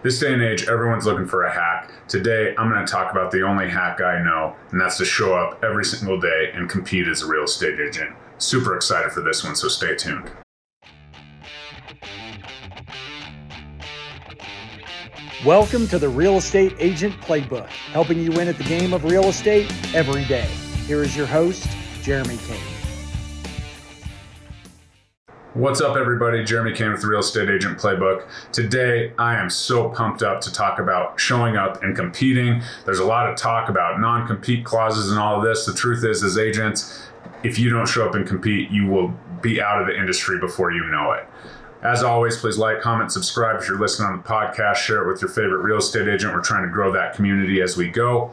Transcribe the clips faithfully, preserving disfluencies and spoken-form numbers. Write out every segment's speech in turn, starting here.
This day and age, everyone's looking for a hack. Today, I'm going to talk about the only hack I know, and that's to show up every single day and compete as a real estate agent. Super excited for this one, so stay tuned. Welcome to the Real Estate Agent Playbook, helping you win at the game of real estate every day. Here is your host, Jeremy Kane. What's up, everybody? Jeremy Kane with the Real Estate Agent Playbook. Today, I am so pumped up to talk about showing up and competing. There's a lot of talk about non-compete clauses and all of this. The truth is, as agents, if you don't show up and compete, you will be out of the industry before you know it. As always, please like, comment, subscribe if you're listening on the podcast. Share it with your favorite real estate agent. We're trying to grow that community as we go.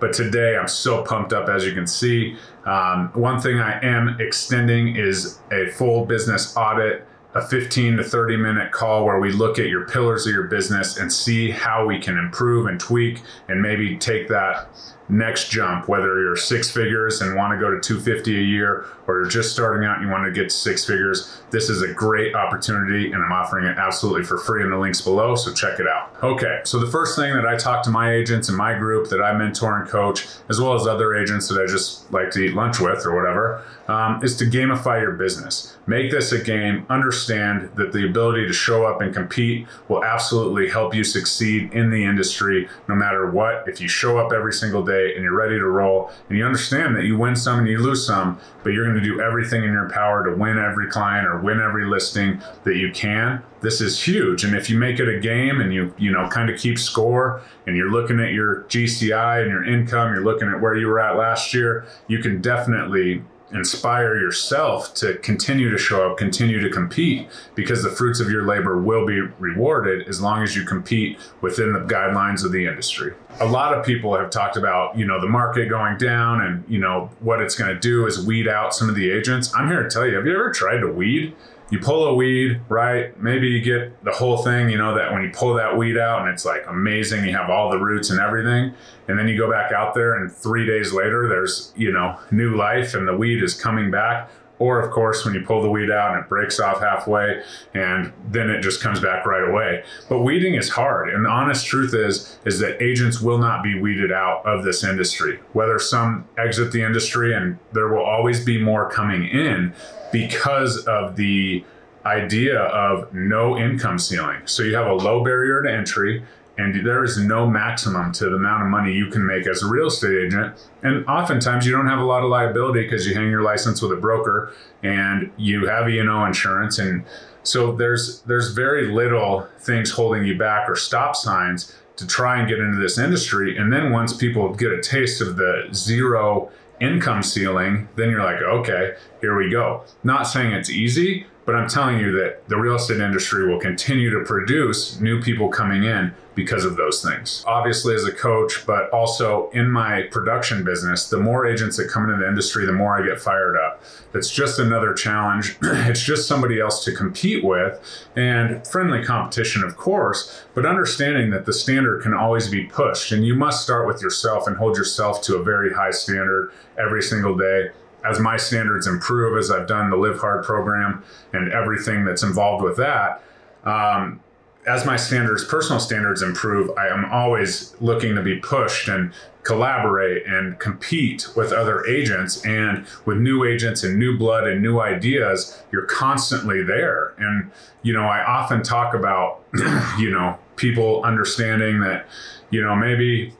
But today, I'm so pumped up, as you can see. Um, one thing I am extending is a full business audit, a fifteen to thirty minute call where we look at your pillars of your business and see how we can improve and tweak and maybe take that next jump, whether you're six figures and want to go to two fifty a year, or you're just starting out and you want to get to six figures. This is a great opportunity and I'm offering it absolutely for free in the links below, so check it out. Okay, so the first thing that I talk to my agents in my group that I mentor and coach, as well as other agents that I just like to eat lunch with or whatever, um, is to gamify your business. Make this a game. Understand that the ability to show up and compete will absolutely help you succeed in the industry no matter what. If you show up every single day and you're ready to roll and you understand that you win some and you lose some, but you're going to do everything in your power to win every client or win every listing that you can. This is huge. And if you make it a game and you, you know, kind of keep score and you're looking at your G C I and your income, you're looking at where you were at last year, you can definitely inspire yourself to continue to show up, continue to compete, because the fruits of your labor will be rewarded as long as you compete within the guidelines of the industry. A lot of people have talked about, you know, the market going down and, you know, what it's going to do is weed out some of the agents. I'm here to tell you, have you ever tried to weed? You pull a weed, right? Maybe you get the whole thing, you know, that when you pull that weed out and it's like amazing, you have all the roots and everything. And then you go back out there and three days later, there's, you know, new life and the weed is coming back. Or of course, when you pull the weed out and it breaks off halfway and then it just comes back right away. But weeding is hard. And the honest truth is, is that agents will not be weeded out of this industry, whether some exit the industry, and there will always be more coming in because of the idea of no income ceiling. So you have a low barrier to entry. And there is no maximum to the amount of money you can make as a real estate agent. And oftentimes you don't have a lot of liability because you hang your license with a broker and you have E and O insurance. And so there's there's very little things holding you back or stop signs to try and get into this industry. And then once people get a taste of the zero income ceiling, then you're like, okay, here we go. Not saying it's easy, but I'm telling you that the real estate industry will continue to produce new people coming in because of those things. Obviously as a coach, but also in my production business, the more agents that come into the industry, the more I get fired up. It's just another challenge. It's just somebody else to compete with, and friendly competition, of course, but understanding that the standard can always be pushed and you must start with yourself and hold yourself to a very high standard every single day. As my standards improve, as I've done the Live Hard program and everything that's involved with that, um, as my standards, personal standards improve, I am always looking to be pushed and collaborate and compete with other agents, and with new agents and new blood and new ideas, you're constantly there. And, you know, I often talk about, you know, people understanding that, you know, maybe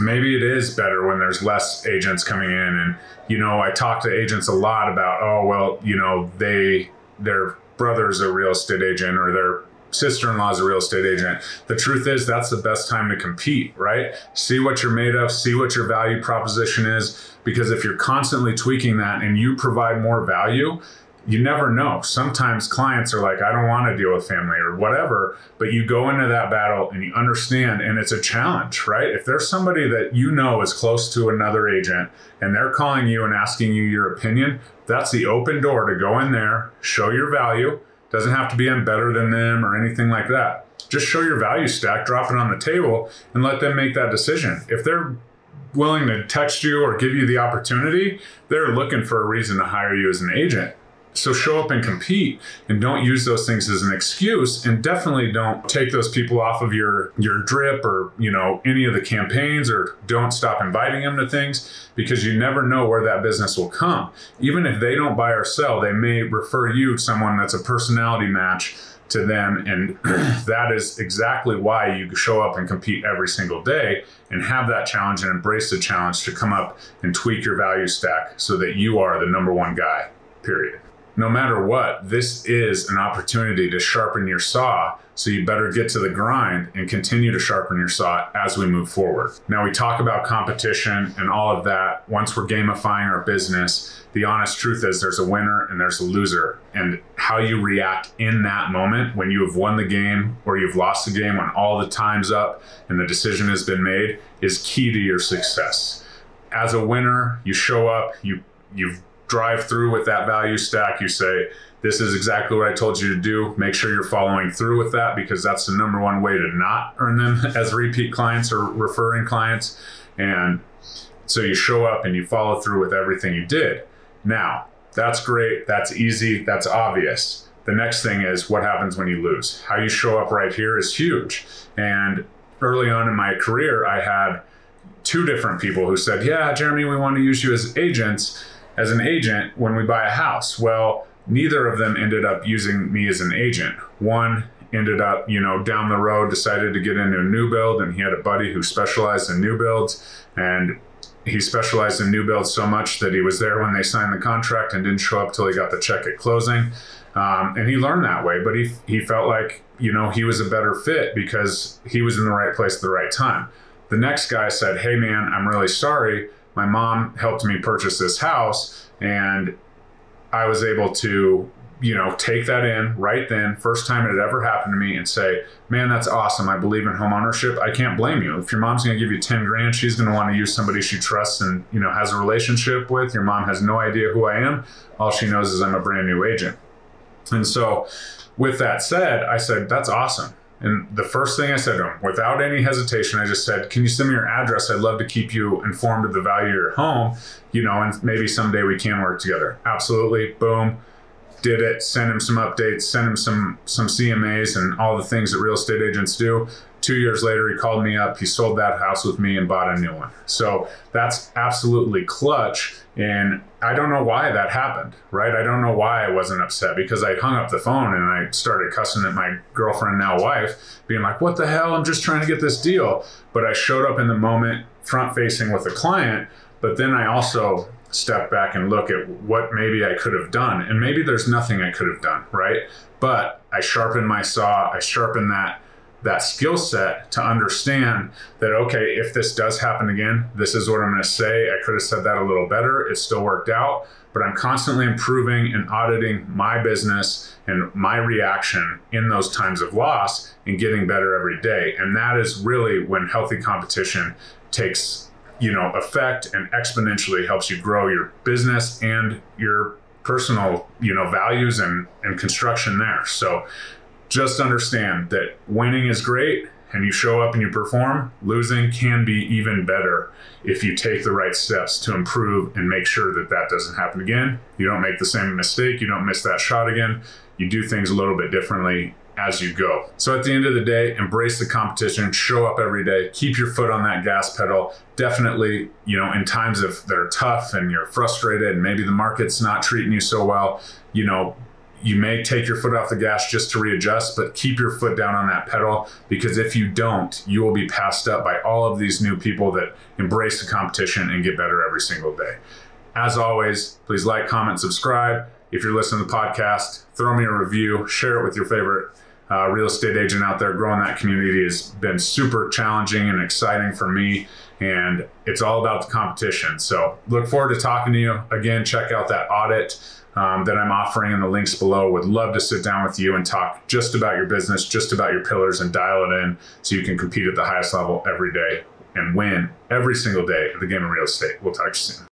Maybe it is better when there's less agents coming in. And, you know, I talk to agents a lot about, oh, well, you know, they, their brother's a real estate agent or their sister-in-law's a real estate agent. The truth is that's the best time to compete, right? See what you're made of, see what your value proposition is, because if you're constantly tweaking that and you provide more value, you never know. Sometimes clients are like, I don't want to deal with family or whatever, but you go into that battle and you understand, and it's a challenge, right? If there's somebody that you know is close to another agent and they're calling you and asking you your opinion, that's the open door to go in there, show your value. Doesn't have to be I'm better than them or anything like that. Just show your value stack, drop it on the table, and let them make that decision. If they're willing to text you or give you the opportunity, they're looking for a reason to hire you as an agent. So show up and compete, and don't use those things as an excuse, and definitely don't take those people off of your, your drip or, you know, any of the campaigns, or don't stop inviting them to things, because you never know where that business will come. Even if they don't buy or sell, they may refer you to someone that's a personality match to them. And that is exactly why you show up and compete every single day and have that challenge and embrace the challenge to come up and tweak your value stack so that you are the number one guy, period. No matter what, this is an opportunity to sharpen your saw, so you better get to the grind and continue to sharpen your saw as we move forward. Now, we talk about competition and all of that. Once we're gamifying our business, the honest truth is there's a winner and there's a loser. And how you react in that moment when you have won the game or you've lost the game, when all the time's up and the decision has been made, is key to your success. As a winner, you show up, you, you've drive through with that value stack. You say, this is exactly what I told you to do. Make sure you're following through with that, because that's the number one way to not earn them as repeat clients or referring clients. And so you show up and you follow through with everything you did. Now, that's great. That's easy. That's obvious. The next thing is what happens when you lose. How you show up right here is huge. And early on in my career, I had two different people who said, yeah, Jeremy, we want to use you as agents. As an agent when we buy a house. Well, neither of them ended up using me as an agent. One ended up, you know, down the road, decided to get into a new build, and he had a buddy who specialized in new builds, and he specialized in new builds so much that he was there when they signed the contract and didn't show up till he got the check at closing. Um, and he learned that way, but he he felt like, you know, he was a better fit because he was in the right place at the right time. The next guy said, hey man, I'm really sorry. My mom helped me purchase this house, and I was able to, you know, take that in right then, first time it had ever happened to me, and say, man, that's awesome. I believe in home ownership. I can't blame you. If your mom's going to give you ten grand, she's going to want to use somebody she trusts and, you know, has a relationship with. Your mom has no idea who I am. All she knows is I'm a brand new agent. And so with that said, I said, that's awesome. And the first thing I said to him, without any hesitation, I just said, can you send me your address? I'd love to keep you informed of the value of your home, you know, and maybe someday we can work together. Absolutely. Boom. Did it. Sent him some updates, sent him some, some C M As and all the things that real estate agents do. Two years later, he called me up. He sold that house with me and bought a new one. So that's absolutely clutch. And I don't know why that happened, right? I don't know why I wasn't upset, because I hung up the phone and I started cussing at my girlfriend, now wife, being like, what the hell? I'm just trying to get this deal. But I showed up in the moment, front facing with a client. But then I also step back and look at what maybe I could have done. And maybe there's nothing I could have done, right? But I sharpened my saw, I sharpened that that skill set to understand that, okay, if this does happen again, this is what I'm going to say. I could have said that a little better. It still worked out, but I'm constantly improving and auditing my business and my reaction in those times of loss and getting better every day. And that is really when healthy competition takes, you know, effect and exponentially helps you grow your business and your personal, you know, values and, and construction there. So just understand that winning is great and you show up and you perform. Losing can be even better if you take the right steps to improve and make sure that that doesn't happen again. You don't make the same mistake. You don't miss that shot again. You do things a little bit differently as you go. So at the end of the day, embrace the competition, show up every day, keep your foot on that gas pedal. Definitely, you know, in times of that are tough and you're frustrated and maybe the market's not treating you so well, you know, you may take your foot off the gas just to readjust, but keep your foot down on that pedal, because if you don't, you will be passed up by all of these new people that embrace the competition and get better every single day. As always, please like, comment, subscribe. If you're listening to the podcast, throw me a review, share it with your favorite uh, real estate agent out there. Growing that community has been super challenging and exciting for me, and it's all about the competition. So look forward to talking to you. Again, check out that audit Um, that I'm offering in the links below. Would love to sit down with you and talk just about your business, just about your pillars, and dial it in so you can compete at the highest level every day and win every single day of the game of real estate. We'll talk to you soon.